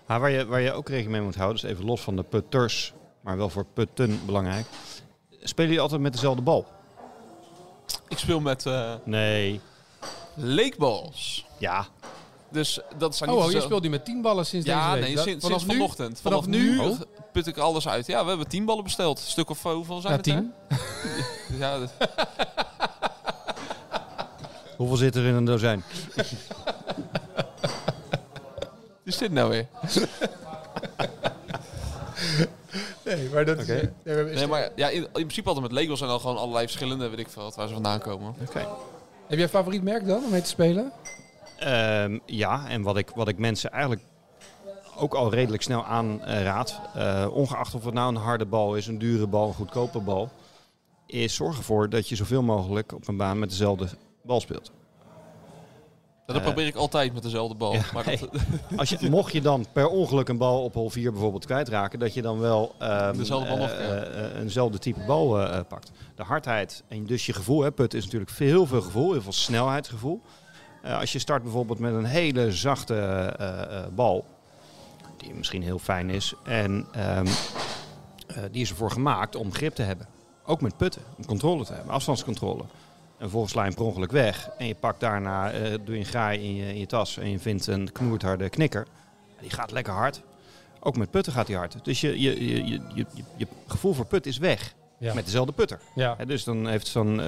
Waar je ook rekening mee moet houden, dus even los van de putters... maar wel voor putten belangrijk. Spelen jullie altijd met dezelfde bal? Ik speel met... Nee. Leekbals. Ja. Dus dat zijn niet je speelt nu met 10 ballen sinds deze week? Ja, nee, sinds vanochtend. Vanaf nu put ik alles uit. Ja, we hebben 10 ballen besteld. Een stuk of hoeveel zijn het? 10? Ja, hoeveel zit er in een dozijn? Wat is dit nou weer? Nee, maar dat is... Nee, maar ja, in principe altijd met Legos zijn al gewoon allerlei verschillende, weet ik veel, waar ze vandaan komen. Okay. Heb jij een favoriet merk dan om mee te spelen? En wat ik mensen eigenlijk ook al redelijk snel aanraad, ongeacht of het nou een harde bal is, een dure bal, een goedkope bal, is zorg ervoor dat je zoveel mogelijk op een baan met dezelfde bal speelt. Dat probeer ik altijd met dezelfde bal. Ja, maar mocht je dan per ongeluk een bal op hol 4 bijvoorbeeld kwijtraken, dat je dan wel eenzelfde type bal pakt. De hardheid en dus je gevoel, put is natuurlijk heel veel gevoel, heel veel snelheidsgevoel. Als je start bijvoorbeeld met een hele zachte bal, die misschien heel fijn is, en die is ervoor gemaakt om grip te hebben. Ook met putten, om controle te hebben, afstandscontrole. En volgens sla je hem per ongeluk weg. En je pakt daarna, doe je een graai in je tas en je vindt een knoertharde knikker. Die gaat lekker hard. Ook met putten gaat hij hard. Dus je gevoel voor put is weg. Ja. Met dezelfde putter. Ja. He, dus dan heeft zo'n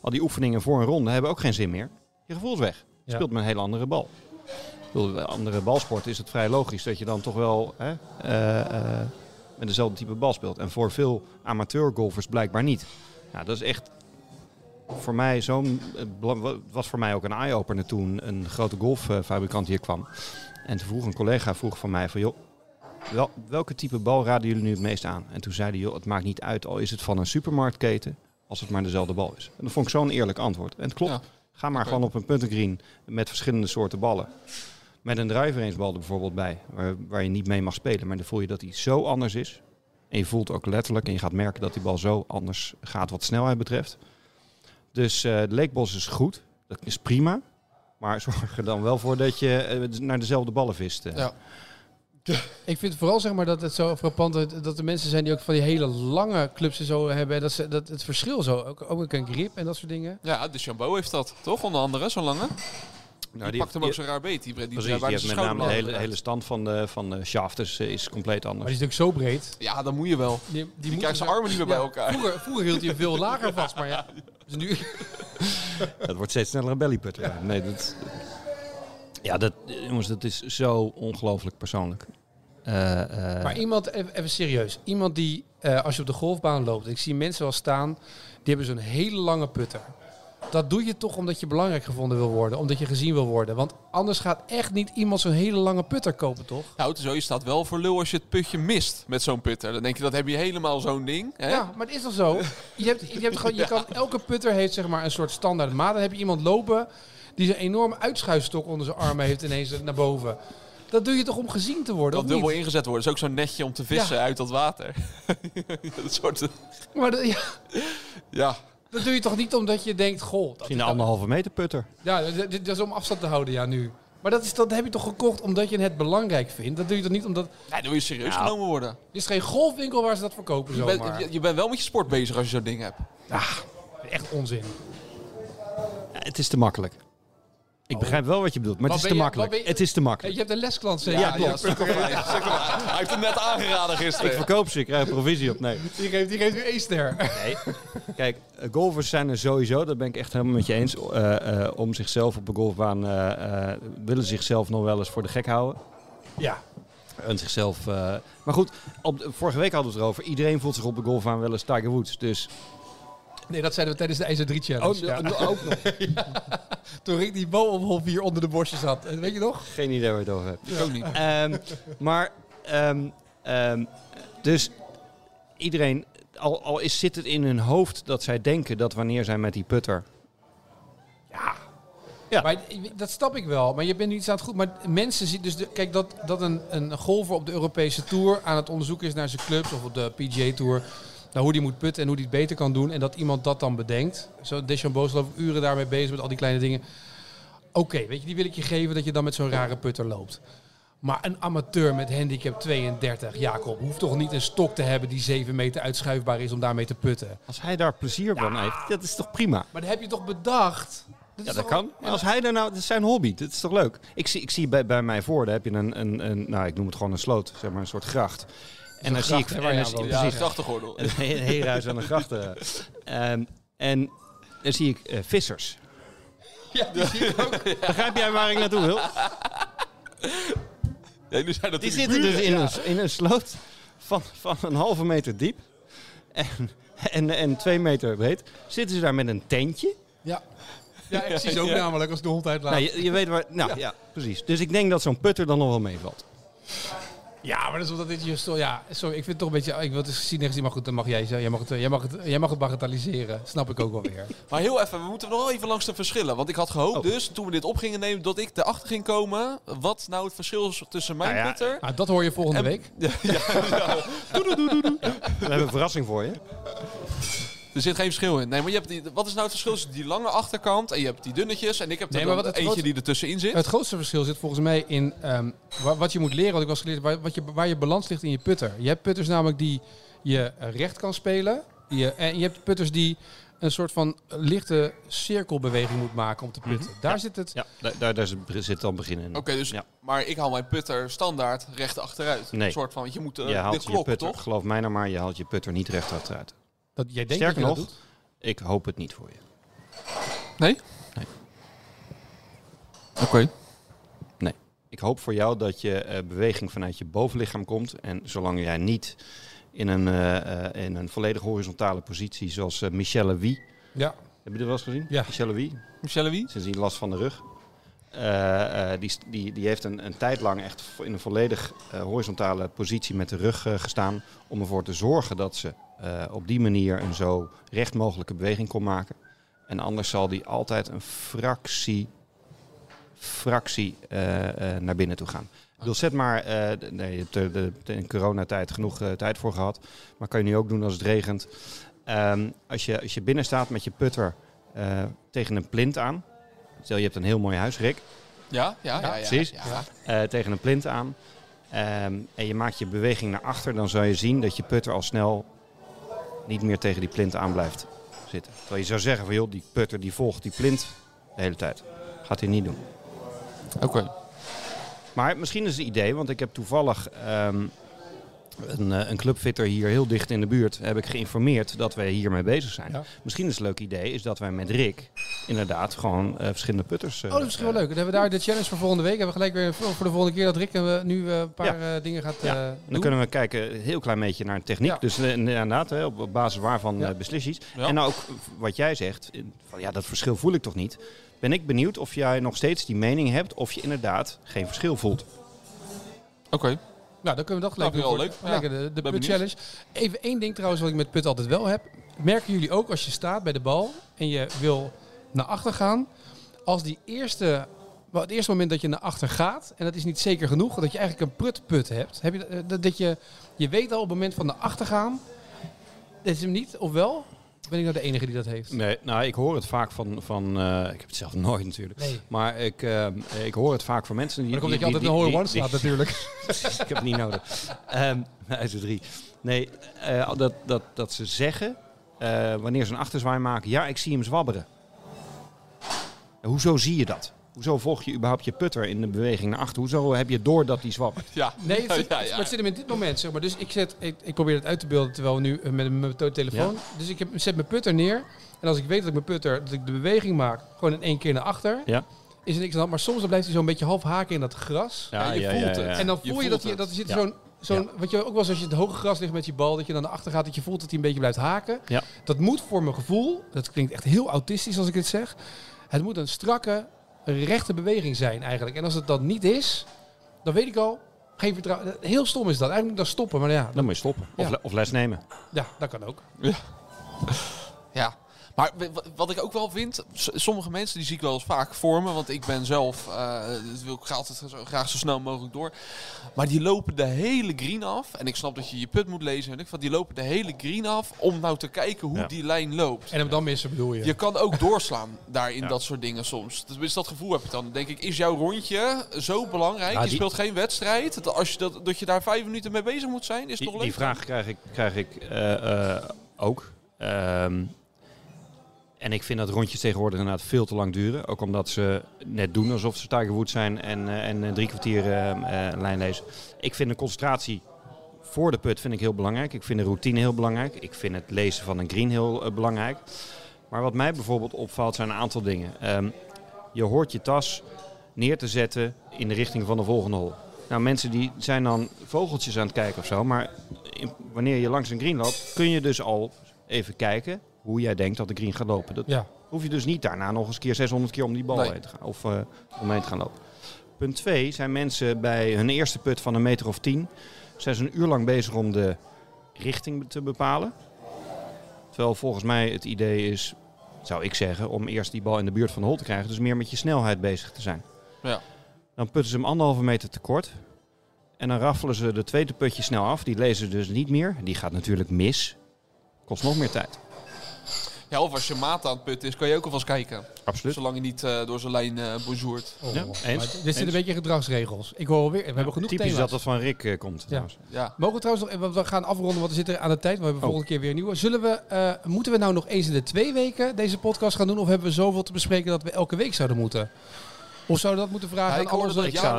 al die oefeningen voor een ronde hebben ook geen zin meer. Je gevoel is weg. Je speelt met een hele andere bal. Ik bedoel, bij andere balsporten is het vrij logisch dat je dan toch wel met dezelfde type bal speelt. En voor veel amateurgolfers blijkbaar niet. Nou, dat is echt voor mij zo'n... Het was voor mij ook een eye-opener toen een grote golffabrikant hier kwam. En toen vroeg een collega van mij van... joh, welke type bal raden jullie nu het meest aan? En toen zei hij, joh, het maakt niet uit, al is het van een supermarktketen, als het maar dezelfde bal is. En dat vond ik zo'n eerlijk antwoord. En het klopt. Ja. Ga maar gewoon op een puntengreen met verschillende soorten ballen. Met een druivereensbal er bijvoorbeeld bij, waar je niet mee mag spelen. Maar dan voel je dat hij zo anders is. En je voelt ook letterlijk en je gaat merken dat die bal zo anders gaat wat snelheid betreft. Dus de leekbos is goed, dat is prima. Maar zorg er dan wel voor dat je naar dezelfde ballen vist. Ja. Ik vind vooral zeg maar dat het zo frappant dat er mensen zijn die ook van die hele lange clubs en zo hebben. En dat het verschil zo, ook een grip en dat soort dingen. Ja, DeChambeau heeft dat, toch? Onder andere, zo'n lange. Nou, die pakt hem ook zo raar beet. Die met name de hele stand van de shaft is compleet anders. Maar die is natuurlijk zo breed. Ja, dan moet je wel. Die krijgt zijn armen niet meer bij elkaar. Vroeger hield hij veel lager vast, maar ja. Dus nu... Het wordt steeds sneller een bellyputter. Ja. Nee, jongens, dat is zo ongelooflijk persoonlijk. Maar iemand, even serieus. Iemand die, als je op de golfbaan loopt... Ik zie mensen wel staan, die hebben zo'n hele lange putter. Dat doe je toch omdat je belangrijk gevonden wil worden. Omdat je gezien wil worden. Want anders gaat echt niet iemand zo'n hele lange putter kopen, toch? Nou, zo, je staat wel voor lul als je het putje mist met zo'n putter. Dan denk je, dat heb je helemaal zo'n ding. Hè? Ja, maar het is toch zo? Je hebt gewoon, je kan, elke putter heeft zeg maar een soort standaard maat. Dan heb je iemand lopen... die zo'n enorme uitschuifstok onder zijn armen heeft ineens naar boven. Dat doe je toch om gezien te worden? Dat dubbel ingezet worden. Dat is ook zo'n netje om te vissen uit dat water. Dat soort... Maar dat doe je toch niet omdat je denkt... Goh, dat misschien een 1,5 meter putter. Ja, dat is om afstand te houden, ja, nu. Maar dat heb je toch gekocht omdat je het belangrijk vindt? Dat doe je toch niet omdat... Nee, dan wil je serieus genomen worden. Er is geen golfwinkel waar ze dat verkopen zomaar. Je bent wel met je sport bezig als je zo'n ding hebt. Ja, echt onzin. Ja, het is te makkelijk. Ik begrijp wel wat je bedoelt, maar het is te makkelijk. Het is te makkelijk. Je hebt een lesklant, zeg. Ja, klopt. Ja. Hij heeft hem net aangeraden gisteren. Ik verkoop ze, ik krijg provisie op. Nee. Die geeft u 1 ster. Nee. Kijk, golfers zijn er sowieso, dat ben ik echt helemaal met je eens, om zichzelf op de golfbaan, willen zichzelf nog wel eens voor de gek houden. Ja. En zichzelf... Maar goed, vorige week hadden we het erover. Iedereen voelt zich op de golfbaan wel eens Tiger Woods, dus... Nee, dat zeiden we tijdens de IJzer 3 Challenge. Oh, ja. Ook nog. Ja. Toen riep die bal omhoog hier onder de borstjes had. Weet je nog? Geen idee waar je het over hebt. Ja. Ik ook niet. Dus iedereen... Zit het in hun hoofd dat zij denken dat wanneer zij met die putter... Ja. Maar dat snap ik wel. Maar je bent nu iets aan het goed. Maar mensen zien dus... Kijk, dat een golfer op de Europese Tour aan het onderzoeken is naar zijn clubs... of op de PGA Tour... Nou, hoe die moet putten en hoe die het beter kan doen. En dat iemand dat dan bedenkt. Zo, DeChambeau is geloof ik uren daarmee bezig met al die kleine dingen. Oké, weet je, die wil ik je geven dat je dan met zo'n rare putter loopt. Maar een amateur met handicap 32, Jacob, hoeft toch niet een stok te hebben die 7 meter uitschuifbaar is om daarmee te putten. Als hij daar plezier van heeft, dat is toch prima? Maar dat heb je toch bedacht? Dat kan. Maar als hij daar nou... Dat is zijn hobby. Dat is toch leuk? Ik zie bij mij voor, daar heb je een... Nou, ik noem het gewoon een sloot. Zeg maar een soort gracht. En dan zie ik... Precies, grachtengordel. Een hele huis aan de grachten. En dan zie ik vissers. Ja, die zie ik ook. Begrijp jij waar ik naartoe wil? Ja, nu zijn dat die zitten buren, dus in een sloot van 1,5 meter diep. En 2 meter breed. Zitten ze daar met een tentje. Ja. Ja, ik zie ze ook namelijk als de hond uitlaat. Nou, je weet waar... Nou, ja, precies. Dus ik denk dat zo'n putter dan nog wel meevalt. Ja, maar dat is omdat dit je stoel... Ja, sorry, ik vind het toch een beetje... Ik wil het gezien en gezien, maar goed, dan mag jij zeggen. Jij mag het bagatelliseren. Snap ik ook wel weer. Maar heel even, we moeten nog wel even langs de verschillen. Want ik had gehoopt dus, toen we dit op gingen nemen, dat ik erachter ging komen wat nou het verschil is tussen mijn putter... Ja. Nou, dat hoor je volgende week. Ja. Doe. We hebben een verrassing voor je. Er zit geen verschil in. Nee, maar je hebt wat is nou het verschil tussen die lange achterkant en je hebt die dunnetjes en ik heb eentje die ertussenin zit? Het grootste verschil zit volgens mij in wat je moet leren, wat ik was geleerd, waar je balans ligt in je putter. Je hebt putters namelijk die je recht kan spelen En je hebt putters die een soort van lichte cirkelbeweging moet maken om te putten. Mm-hmm. Daar zit het. Ja, daar zit dan beginnen in. Oké, dus, ja. Maar ik haal mijn putter standaard recht achteruit. Nee. Een soort van, want je moet je haalt de klok, je putter, toch? Geloof mij nou maar, je haalt je putter niet recht achteruit. Dat, jij denkt sterker dat je nog, dat doet? Ik hoop het niet voor je. Nee? Nee. Oké. Nee. Ik hoop voor jou dat je beweging vanuit je bovenlichaam komt. En zolang jij niet in een volledig horizontale positie, zoals Michelle Wie. Ja. Heb je dat wel eens gezien? Ja. Michelle Wie. Michelle Wie. Ze zien last van de rug. Die heeft een tijd lang echt in een volledig horizontale positie met de rug gestaan. Om ervoor te zorgen dat ze op die manier een zo recht mogelijke beweging kon maken. En anders zal die altijd een fractie naar binnen toe gaan. Ik bedoel, zet maar, je hebt er in coronatijd genoeg tijd voor gehad. Maar kan je nu ook doen als het regent. Als je binnen staat met je putter tegen een plint aan. Stel, je hebt een heel mooi huis, Rick. Ja. Precies. Ja. Tegen een plint aan. En je maakt je beweging naar achter. Dan zou je zien dat je putter al snel niet meer tegen die plint aan blijft zitten. Terwijl je zou zeggen van, joh, die putter die volgt die plint de hele tijd. Gaat hij niet doen. Oké. Maar misschien is het idee, want ik heb toevallig een clubfitter hier heel dicht in de buurt, heb ik geïnformeerd dat wij hiermee bezig zijn. Ja. Misschien is het leuk idee is dat wij met Rick inderdaad gewoon verschillende putters... dat is wel leuk. Dan hebben we daar de challenge voor volgende week. Hebben we gelijk weer voor de volgende keer dat Rick nu een paar dingen gaat doen. Dan kunnen we kijken een heel klein beetje naar de techniek. Ja. Dus inderdaad, op basis waarvan beslissies. Ja. En ook wat jij zegt, van, ja, dat verschil voel ik toch niet. Ben ik benieuwd of jij nog steeds die mening hebt of je inderdaad geen verschil voelt. Oké. Nou, dan kunnen we dat gelijk doen. Lekker de put-challenge. Even één ding trouwens wat ik met put altijd wel heb. Merken jullie ook als je staat bij de bal en je wil naar achter gaan. Als het eerste moment dat je naar achter gaat, en dat is niet zeker genoeg, dat je eigenlijk een prut-put hebt. Je weet al op het moment van naar achter gaan, dat is hem niet, of wel? Ben ik nou de enige die dat heeft? Nee, nou, ik hoor het vaak van ik heb het zelf nooit natuurlijk. Nee. Maar ik hoor het vaak van mensen die... Maar dan komt dat je altijd een hole-in-one slaat natuurlijk. Ik heb het niet nodig. Uit de drie. Nee, dat ze zeggen, wanneer ze een achterzwaai maken, ja, ik zie hem zwabberen. Hoezo zie je dat? Hoezo volg je überhaupt je putter in de beweging naar achter? Hoezo heb je door dat die zwabbert? Ja. Nee, maar het zit hem in dit moment, zeg maar. Dus ik probeer het uit te beelden terwijl we nu met mijn telefoon... Ja. Dus ik zet mijn putter neer. En als ik weet dat ik mijn putter, dat ik de beweging maak, gewoon in één keer naar achter... Ja. Is er niks aan de hand. Maar soms dan blijft hij zo'n beetje half haken in dat gras. Ja, en je voelt het. En dan voel je dat er zit zo'n... Wat je ook wel eens als je in het hoge gras ligt met je bal, dat je dan naar achter gaat, dat je voelt dat hij een beetje blijft haken. Ja. Dat moet voor mijn gevoel... Dat klinkt echt heel autistisch als ik dit zeg. Het moet een strakke... een rechte beweging zijn eigenlijk. En als het dan niet is, dan weet ik al, geen vertrouwen. Heel stom is dat. Eigenlijk moet ik dan stoppen. Maar dan moet je stoppen. Ja. Of les nemen. Ja, dat kan ook. Ja. Maar wat ik ook wel vind, sommige mensen die zie ik wel eens vaak voor me, want ik ben zelf, dat wil ik altijd graag zo snel mogelijk door. Maar die lopen de hele green af. En ik snap dat je je put moet lezen. En ik van, die lopen de hele green af om nou te kijken hoe die lijn loopt. En hem dan missen bedoel je? Je kan ook doorslaan daarin dat soort dingen soms. Dus dat gevoel heb ik dan. Dan denk ik, is jouw rondje zo belangrijk? Nou, je speelt geen wedstrijd. Dat je daar 5 minuten mee bezig moet zijn, is toch leuk? Die vraag krijg ik ook. En ik vind dat rondjes tegenwoordig inderdaad veel te lang duren. Ook omdat ze net doen alsof ze Tiger Woods zijn en 3 kwartier lijn lezen. Ik vind de concentratie voor de put vind ik heel belangrijk. Ik vind de routine heel belangrijk. Ik vind het lezen van een green heel belangrijk. Maar wat mij bijvoorbeeld opvalt zijn een aantal dingen. Je hoort je tas neer te zetten in de richting van de volgende hole. Nou, mensen die zijn dan vogeltjes aan het kijken of zo. Maar wanneer je langs een green loopt, kun je dus al even kijken hoe jij denkt dat de green gaat lopen. Dat hoef je dus niet daarna nog eens 600 keer om die bal heen te gaan. Of omheen te gaan lopen. Punt 2 zijn mensen bij hun eerste put van een meter of 10... zijn ze een uur lang bezig om de richting te bepalen. Terwijl volgens mij het idee is, zou ik zeggen, om eerst die bal in de buurt van de hole te krijgen. Dus meer met je snelheid bezig te zijn. Ja. Dan putten ze hem 1,5 meter tekort. En dan raffelen ze de tweede putje snel af. Die lezen ze dus niet meer. Die gaat natuurlijk mis. Kost nog meer tijd. Ja, of als je maat aan het putten is, kan je ook alvast kijken. Absoluut. Zolang je niet door zijn lijn bonjourd. Oh, ja. Dit zitten een beetje gedragsregels. Ik hoor alweer, we hebben genoeg thema's. Typisch dat het van Rick komt trouwens. Ja. Mogen we trouwens nog, want we gaan afronden, want we zitten aan de tijd. We hebben volgende keer weer een nieuwe. Moeten we nou nog eens in de 2 weken deze podcast gaan doen? Of hebben we zoveel te bespreken dat we elke week zouden moeten? Of zouden we dat moeten vragen aan alles?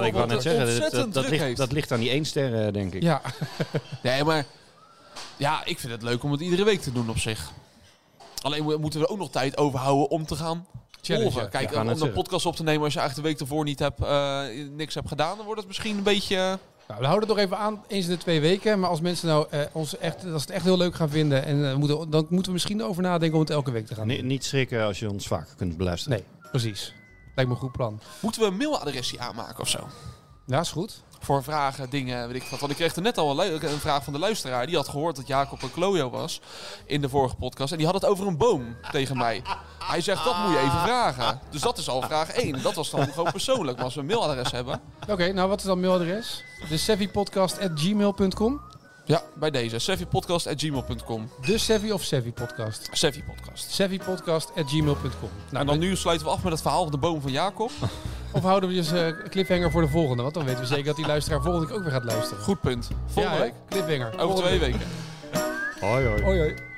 Ik wou net zeggen, dat ligt aan die 1 ster, denk ik. Ja. Nee, maar... Ja, ik vind het leuk om het iedere week te doen op zich. Alleen moeten we ook nog tijd overhouden om te gaan golven. Kijk, om een podcast op te nemen als je eigenlijk de week ervoor niet hebt, niks hebt gedaan, dan wordt het misschien een beetje... Nou, we houden het nog even aan, eens in de 2 weken. Maar als mensen nou als het echt heel leuk gaan vinden, en dan moeten we misschien over nadenken om het elke week te gaan doen. Niet schrikken als je ons vaker kunt beluisteren. Nee, precies. Lijkt me een goed plan. Moeten we een mailadresje aanmaken of zo? Ja, is goed. Voor vragen, dingen, weet ik wat. Want ik kreeg er net al een vraag van de luisteraar. Die had gehoord dat Jacob een klojo was in de vorige podcast. En die had het over een boom tegen mij. Hij zegt, dat moet je even vragen. Dus dat is al vraag 1. Dat was dan gewoon persoonlijk, maar als we een mailadres hebben. Oké, nou wat is dan mailadres? De sevipodcast@gmail.com? Ja, bij deze. Sevipodcast@gmail.com. De Sevi of Sevipodcast? Sevipodcast. Sevipodcast@gmail.com. Nou, en dan nu sluiten we af met het verhaal van de boom van Jacob. Of houden we dus cliffhanger voor de volgende? Want dan weten we zeker dat die luisteraar volgende keer ook weer gaat luisteren. Goed punt. Volgende week. Cliffhanger. Over 2 weken. Hoi hoi.